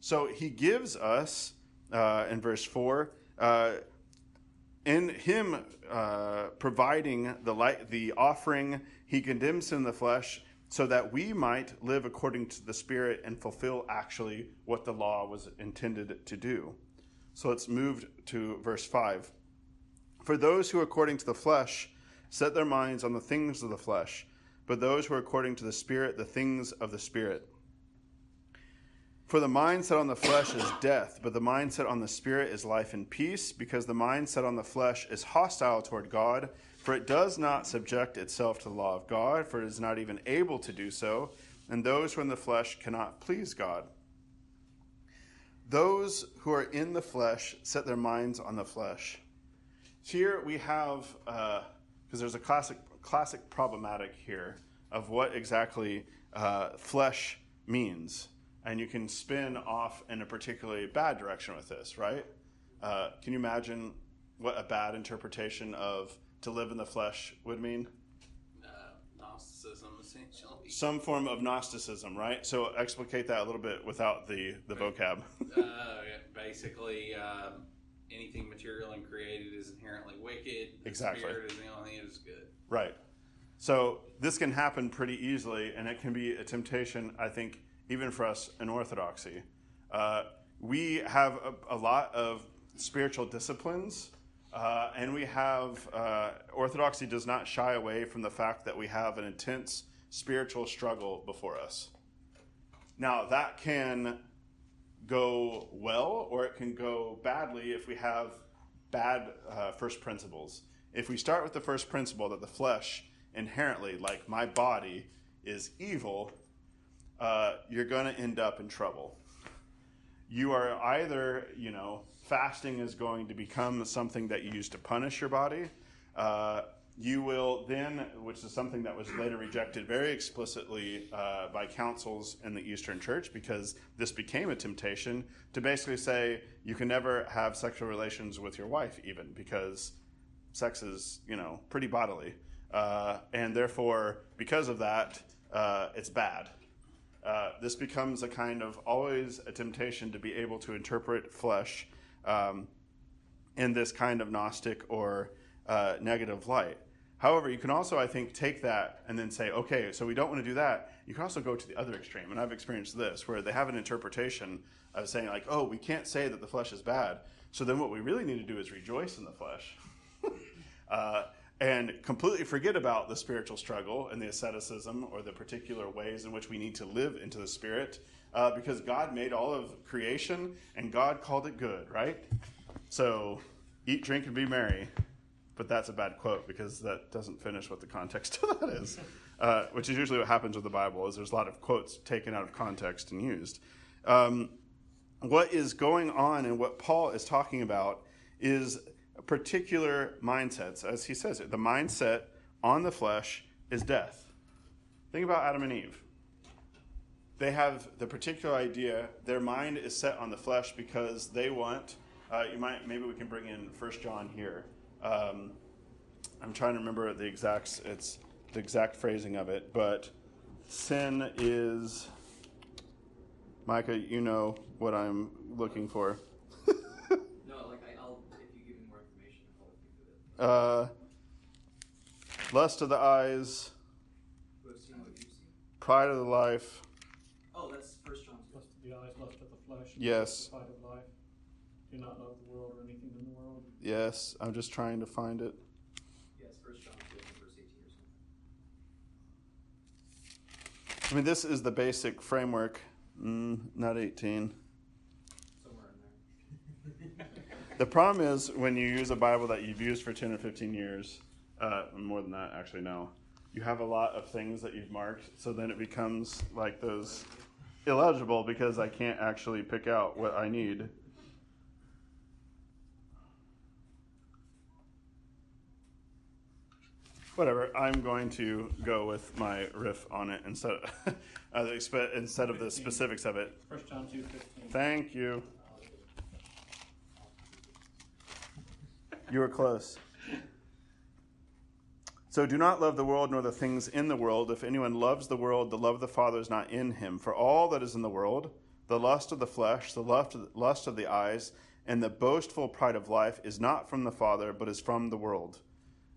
So he gives us, in verse 4, in him providing the offering, he condemns in the flesh so that we might live according to the Spirit and fulfill actually what the law was intended to do. So let's move to verse 5. For those who according to the flesh set their minds on the things of the flesh, but those who are according to the Spirit, the things of the Spirit. For the mind set on the flesh is death, but the mind set on the Spirit is life and peace, because the mind set on the flesh is hostile toward God, for it does not subject itself to the law of God, for it is not even able to do so, and those who are in the flesh cannot please God. Those who are in the flesh set their minds on the flesh. Here we have, because there's a classic problematic here of what exactly flesh means. And you can spin off in a particularly bad direction with this, right? Can you imagine what a bad interpretation of to live in the flesh would mean? Gnosticism, essentially. Some form of Gnosticism, right? So explicate that a little bit without the vocab. Basically, anything material and created is inherently wicked. Exactly. The Spirit is the only thing that is good. Right. So this can happen pretty easily, and it can be a temptation, I think, even for us in Orthodoxy. We have a lot of spiritual disciplines, and we have, Orthodoxy does not shy away from the fact that we have an intense spiritual struggle before us. Now, that can go well, or it can go badly if we have bad first principles. If we start with the first principle that the flesh inherently, like my body, is evil, you're going to end up in trouble. You are either, fasting is going to become something that you use to punish your body. You will then, which is something that was later rejected very explicitly by councils in the Eastern Church, because this became a temptation to basically say you can never have sexual relations with your wife even, because sex is, pretty bodily. And therefore, because of that, it's bad. This becomes a kind of always a temptation to be able to interpret flesh in this kind of Gnostic or negative light. However, you can also, I think, take that and then say, okay, so we don't want to do that. You can also go to the other extreme, and I've experienced this, where they have an interpretation of saying, like, oh, we can't say that the flesh is bad, so then what we really need to do is rejoice in the flesh and completely forget about the spiritual struggle and the asceticism or the particular ways in which we need to live into the Spirit, because God made all of creation and God called it good, right? So eat, drink, and be merry. But that's a bad quote, because that doesn't finish what the context of that is, which is usually what happens with the Bible, is there's a lot of quotes taken out of context and used. What is going on and what Paul is talking about is particular mindsets. As he says it, the mindset on the flesh is death. Think about Adam and Eve. They have the particular idea, their mind is set on the flesh because they want, maybe we can bring in 1 John here. I'm trying to remember the exact phrasing of it, but sin is, Micah, you know what I'm looking for. Lust of the eyes, pride of the life. Oh, that's 1 John 2. Lust of the eyes, lust of the flesh. Yes. Pride of life. Do not love the world or anything in the world. Yes, I'm just trying to find it. Yes, 1 John 2, verse 18 or something. I mean, this is the basic framework. Not 18. Somewhere in there. The problem is when you use a Bible that you've used for 10 or 15 years, more than that actually now, you have a lot of things that you've marked, so then it becomes like those illegible because I can't actually pick out what I need. Whatever, I'm going to go with my riff on it instead of the specifics of it. 1 John 2:15. Thank you. You were close. So do not love the world nor the things in the world. If anyone loves the world, the love of the Father is not in him. For all that is in the world, the lust of the flesh, the lust of the eyes, and the boastful pride of life is not from the Father, but is from the world.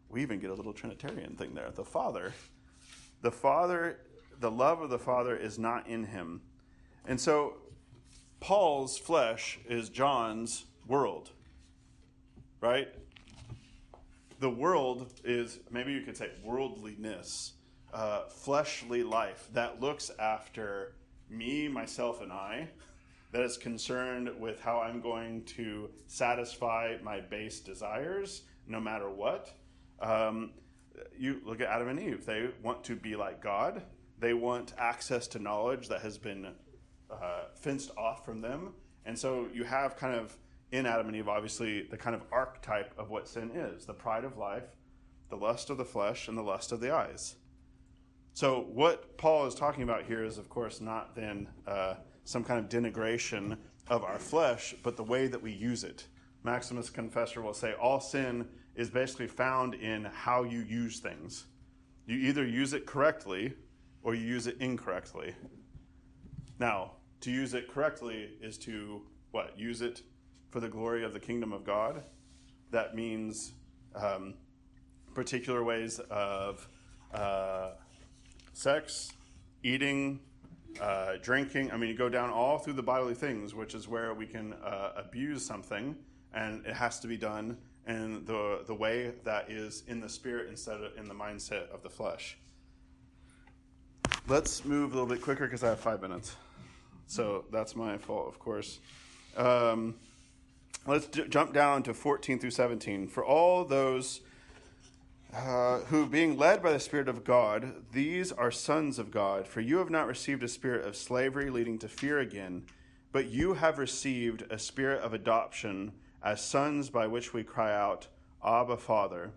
We even get a little Trinitarian thing there. The Father, the love of the Father is not in him. And so Paul's flesh is John's world, right? The world is, maybe you could say, worldliness, fleshly life that looks after me, myself, and I, that is concerned with how I'm going to satisfy my base desires no matter what. You look at Adam and Eve. They want to be like God. They want access to knowledge that has been fenced off from them. And so you have kind of, in Adam and Eve, obviously, the kind of archetype of what sin is, the pride of life, the lust of the flesh, and the lust of the eyes. So what Paul is talking about here is, of course, not then some kind of denigration of our flesh, but the way that we use it. Maximus Confessor will say all sin is basically found in how you use things. You either use it correctly or you use it incorrectly. Now, to use it correctly is to, what, use it for the glory of the kingdom of God. That means particular ways of sex, eating, drinking. I mean, you go down all through the bodily things, which is where we can abuse something, and it has to be done in the way that is in the spirit instead of in the mindset of the flesh. Let's move a little bit quicker because I have 5 minutes. So that's my fault, of course. Let's jump down to 14 through 17. For all those who, being led by the Spirit of God, these are sons of God. For you have not received a spirit of slavery leading to fear again, but you have received a spirit of adoption as sons, by which we cry out, Abba, Father.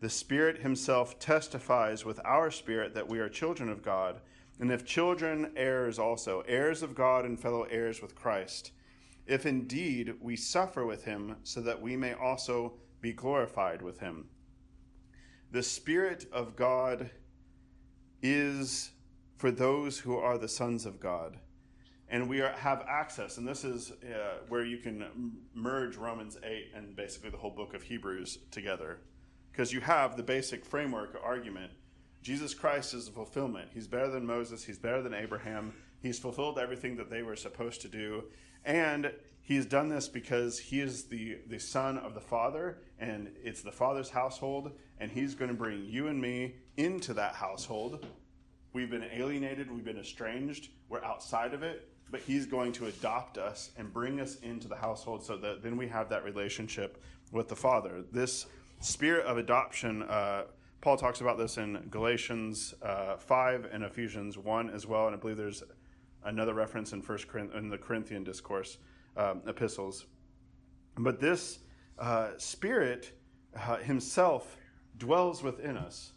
The Spirit himself testifies with our spirit that we are children of God, and if children, heirs also, heirs of God and fellow heirs with Christ. If indeed we suffer with him, so that we may also be glorified with him. The Spirit of God is for those who are the sons of God. And we have access, and this is where you can merge Romans 8 and basically the whole book of Hebrews together. Because you have the basic framework argument. Jesus Christ is the fulfillment. He's better than Moses. He's better than Abraham. He's fulfilled everything that they were supposed to do. And he's done this because he is the son of the Father, and it's the Father's household, and he's going to bring you and me into that household. We've been alienated. We've been estranged. We're outside of it. But he's going to adopt us and bring us into the household so that then we have that relationship with the Father. This spirit of adoption, Paul talks about this in Galatians 5 and Ephesians 1 as well, and I believe there's another reference in the Corinthian discourse, epistles. But this Spirit himself dwells within us.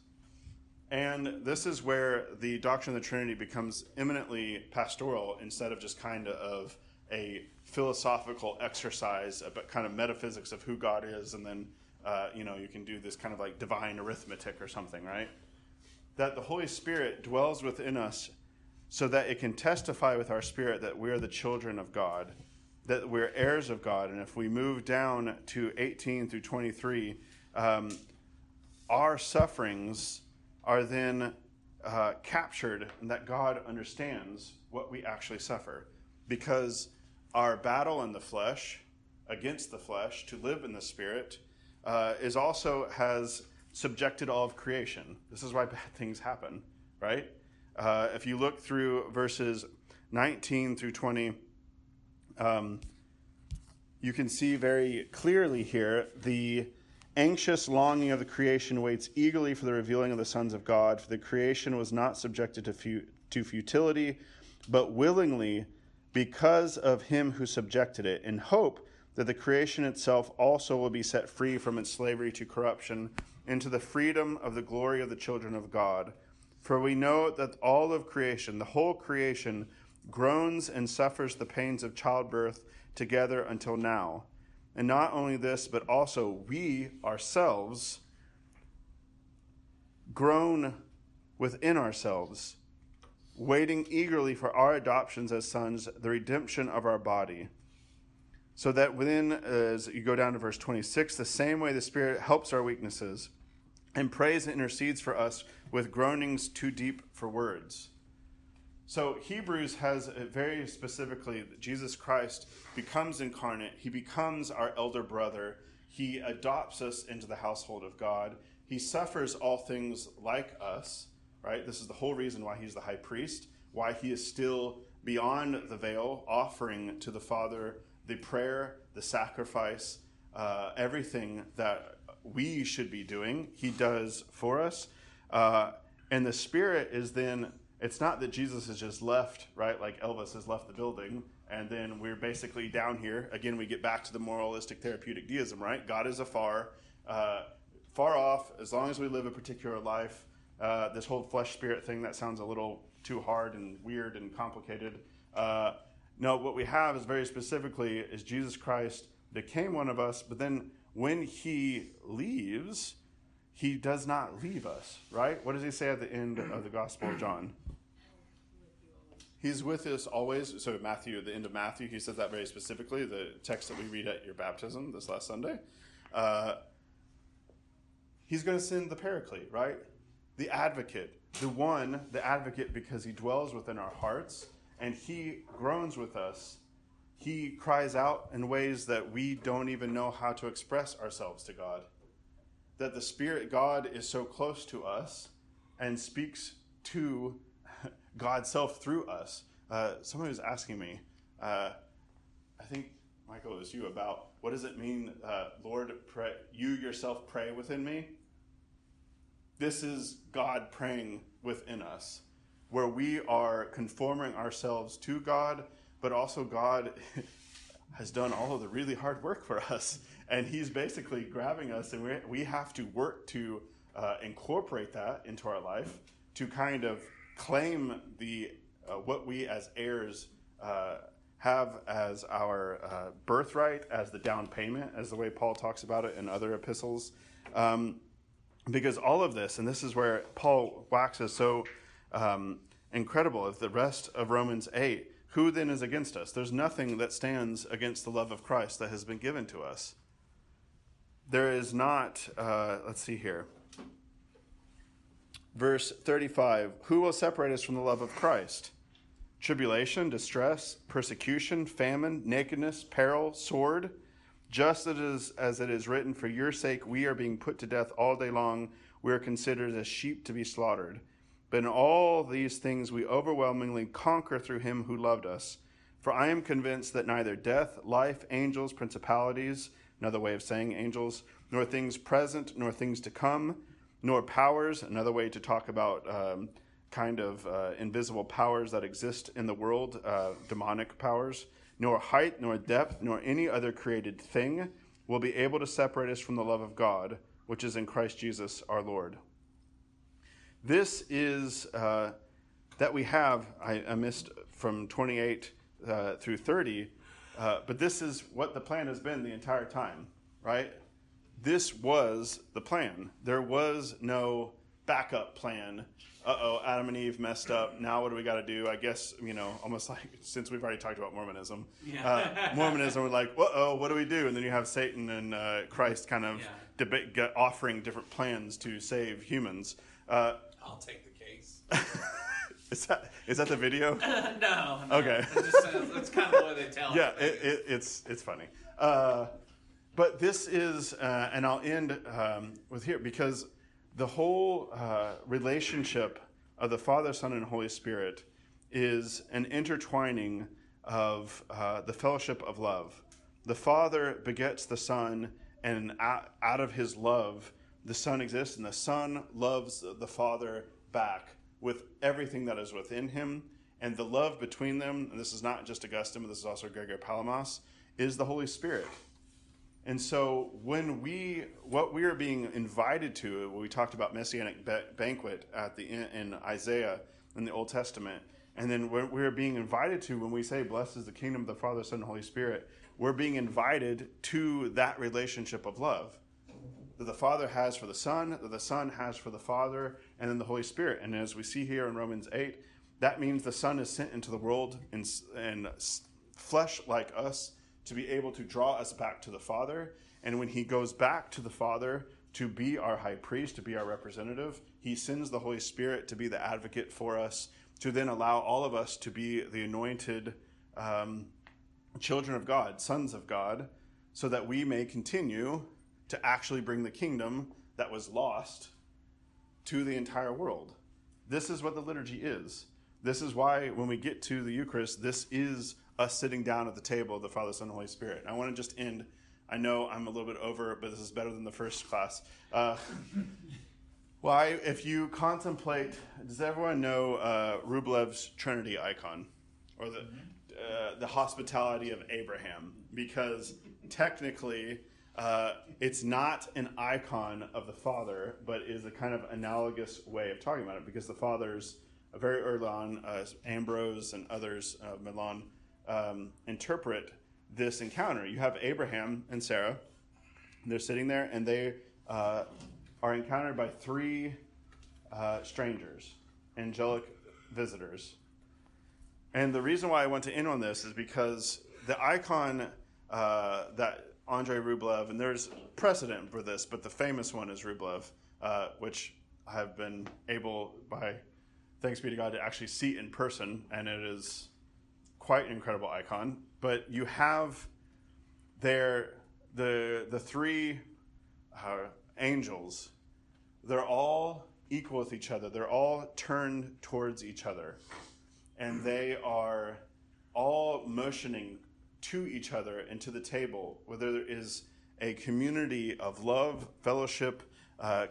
And this is where the doctrine of the Trinity becomes eminently pastoral instead of just kind of a philosophical exercise about kind of metaphysics of who God is, and then you can do this kind of like divine arithmetic or something, right? That the Holy Spirit dwells within us so that it can testify with our spirit that we are the children of God, that we're heirs of God. And if we move down to 18 through 23, our sufferings are then captured, and that God understands what we actually suffer. Because our battle in the flesh, against the flesh, to live in the spirit, is also has subjected all of creation. This is why bad things happen, right? If you look through verses 19 through 20, you can see very clearly here the anxious longing of the creation waits eagerly for the revealing of the sons of God, for the creation was not subjected to futility, but willingly, because of him who subjected it, in hope that the creation itself also will be set free from its slavery to corruption into the freedom of the glory of the children of God. For we know that all of creation, the whole creation, groans and suffers the pains of childbirth together until now. And not only this, but also we ourselves, groan within ourselves, waiting eagerly for our adoptions as sons, the redemption of our body. So that within, as you go down to verse 26, the same way the Spirit helps our weaknesses and prays and intercedes for us with groanings too deep for words. So Hebrews has very specifically that Jesus Christ becomes incarnate. He becomes our elder brother. He adopts us into the household of God. He suffers all things like us, right? This is the whole reason why he's the high priest, why he is still beyond the veil, offering to the Father the prayer, the sacrifice, everything that we should be doing, he does for us. And the Spirit is then, it's not that Jesus is just left, right, like Elvis has left the building, and then we're basically down here. Again, we get back to the moralistic therapeutic deism, right? God is afar, far off, as long as we live a particular life. This whole flesh-spirit thing, that sounds a little too hard and weird and complicated. No, what we have is very specifically is Jesus Christ became one of us, but then when he leaves, he does not leave us, right? What does he say at the end of the Gospel of John? He's with us always. So Matthew, the end of Matthew, he says that very specifically, the text that we read at your baptism this last Sunday. He's going to send the Paraclete, right? The advocate, the advocate, because he dwells within our hearts and he groans with us. He cries out in ways that we don't even know how to express ourselves to God. That the Spirit, God is so close to us and speaks to God's self through us. Somebody was asking me, I think, Michael, it was you, about what does it mean, Lord, pray, you yourself pray within me? This is God praying within us, where we are conforming ourselves to God, but also God has done all of the really hard work for us. And he's basically grabbing us, and we have to work to incorporate that into our life to kind of claim the what we as heirs have as our birthright, as the down payment, as the way Paul talks about it in other epistles. Because all of this, and this is where Paul waxes so incredible of the rest of Romans 8, who then is against us? There's nothing that stands against the love of Christ that has been given to us. There is not, let's see here. Verse 35, who will separate us from the love of Christ? Tribulation, distress, persecution, famine, nakedness, peril, sword. Just as it is written, for your sake we are being put to death all day long. We are considered as sheep to be slaughtered. But in all these things we overwhelmingly conquer through him who loved us. For I am convinced that neither death, life, angels, principalities, another way of saying angels, nor things present, nor things to come, nor powers, another way to talk about kind of invisible powers that exist in the world, demonic powers, nor height, nor depth, nor any other created thing will be able to separate us from the love of God, which is in Christ Jesus our Lord. This is that we have, I missed from 28 through 30, but this is what the plan has been the entire time, right? This was the plan. There was no backup plan. Uh-oh, Adam and Eve messed up. Now what do we got to do? I guess, you know, almost like since we've already talked about Mormonism. Yeah. Mormonism, we're like, uh-oh, what do we do? And then you have Satan and Christ kind of debate, offering different plans to save humans. I'll take the case. Is that the video? No. Okay. That's kind of what they tell us. Yeah, it's funny. But this is, and I'll end with here, because the whole relationship of the Father, Son, and Holy Spirit is an intertwining of the fellowship of love. The Father begets the Son, and out of his love, the Son exists, and the Son loves the Father back with everything that is within him. And the love between them, and this is not just Augustine, but this is also Gregory Palamas, is the Holy Spirit. And so what we are being invited to, when we talked about Messianic banquet at the in Isaiah in the Old Testament, and then what we are being invited to when we say, blessed is the kingdom of the Father, Son, and Holy Spirit, we're being invited to that relationship of love that the Father has for the Son, that the Son has for the Father, and then the Holy Spirit. And as we see here in Romans 8, that means the Son is sent into the world in flesh like us to be able to draw us back to the Father. And when he goes back to the Father to be our high priest, to be our representative, he sends the Holy Spirit to be the advocate for us, to then allow all of us to be the anointed children of God, sons of God, so that we may continue to actually bring the kingdom that was lost to the entire world. This is what the liturgy is. This is why when we get to the Eucharist, this is us sitting down at the table of the Father, Son, and Holy Spirit. And I want to just end. I know I'm a little bit over, but this is better than the first class. Why, if you contemplate, does everyone know Rublev's Trinity icon? Or the hospitality of Abraham? Because technically, it's not an icon of the Father, but is a kind of analogous way of talking about it, because the Fathers, very early on, Ambrose and others, Milan, interpret this encounter. You have Abraham and Sarah, and they're sitting there, and they are encountered by three strangers, angelic visitors. And the reason why I want to end on this is because the icon that Andrei Rublev, and there's precedent for this, but the famous one is Rublev, which I have been able, by thanks be to God, to actually see in person, and it is quite an incredible icon. But you have there the three angels. They're all equal with each other. They're all turned towards each other, and they are all motioning to each other and to the table, where there is a community of love, fellowship,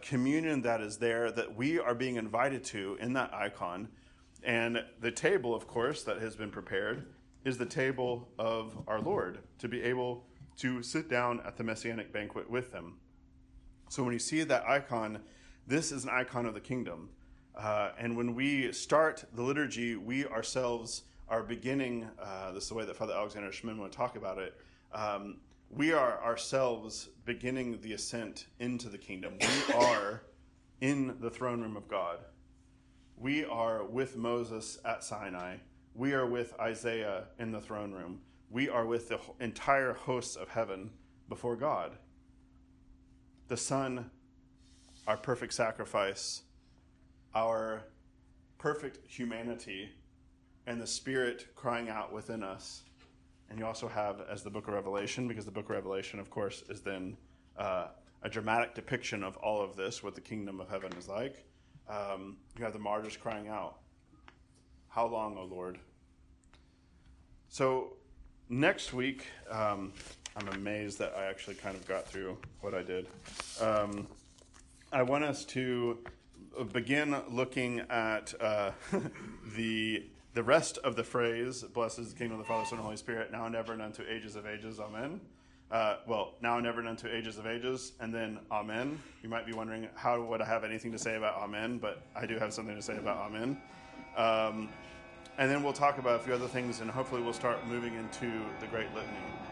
communion that is there that we are being invited to in that icon. And the table, of course, that has been prepared is the table of our Lord, to be able to sit down at the Messianic banquet with him. So when you see that icon, this is an icon of the kingdom. And when we start the liturgy, we ourselves are beginning, this is the way that Father Alexander Schmin would talk about it, we are ourselves beginning the ascent into the kingdom. We are in the throne room of God. We are with Moses at Sinai. We are with Isaiah in the throne room. We are with the entire hosts of heaven before God. The Son, our perfect sacrifice, our perfect humanity, and the Spirit crying out within us. And you also have, as the Book of Revelation, because the Book of Revelation, of course, is then a dramatic depiction of all of this, what the kingdom of heaven is like. You have the martyrs crying out, "How long, O Lord?" So next week, I'm amazed that I actually kind of got through what I did. I want us to begin looking at the rest of the phrase, "Blessed is the kingdom of the Father, Son, and Holy Spirit, now and ever and unto ages of ages, amen." Now and ever and unto ages of ages, and then amen. You might be wondering, how would I have anything to say about amen? But I do have something to say about amen. And then we'll talk about a few other things, and hopefully we'll start moving into the Great Litany.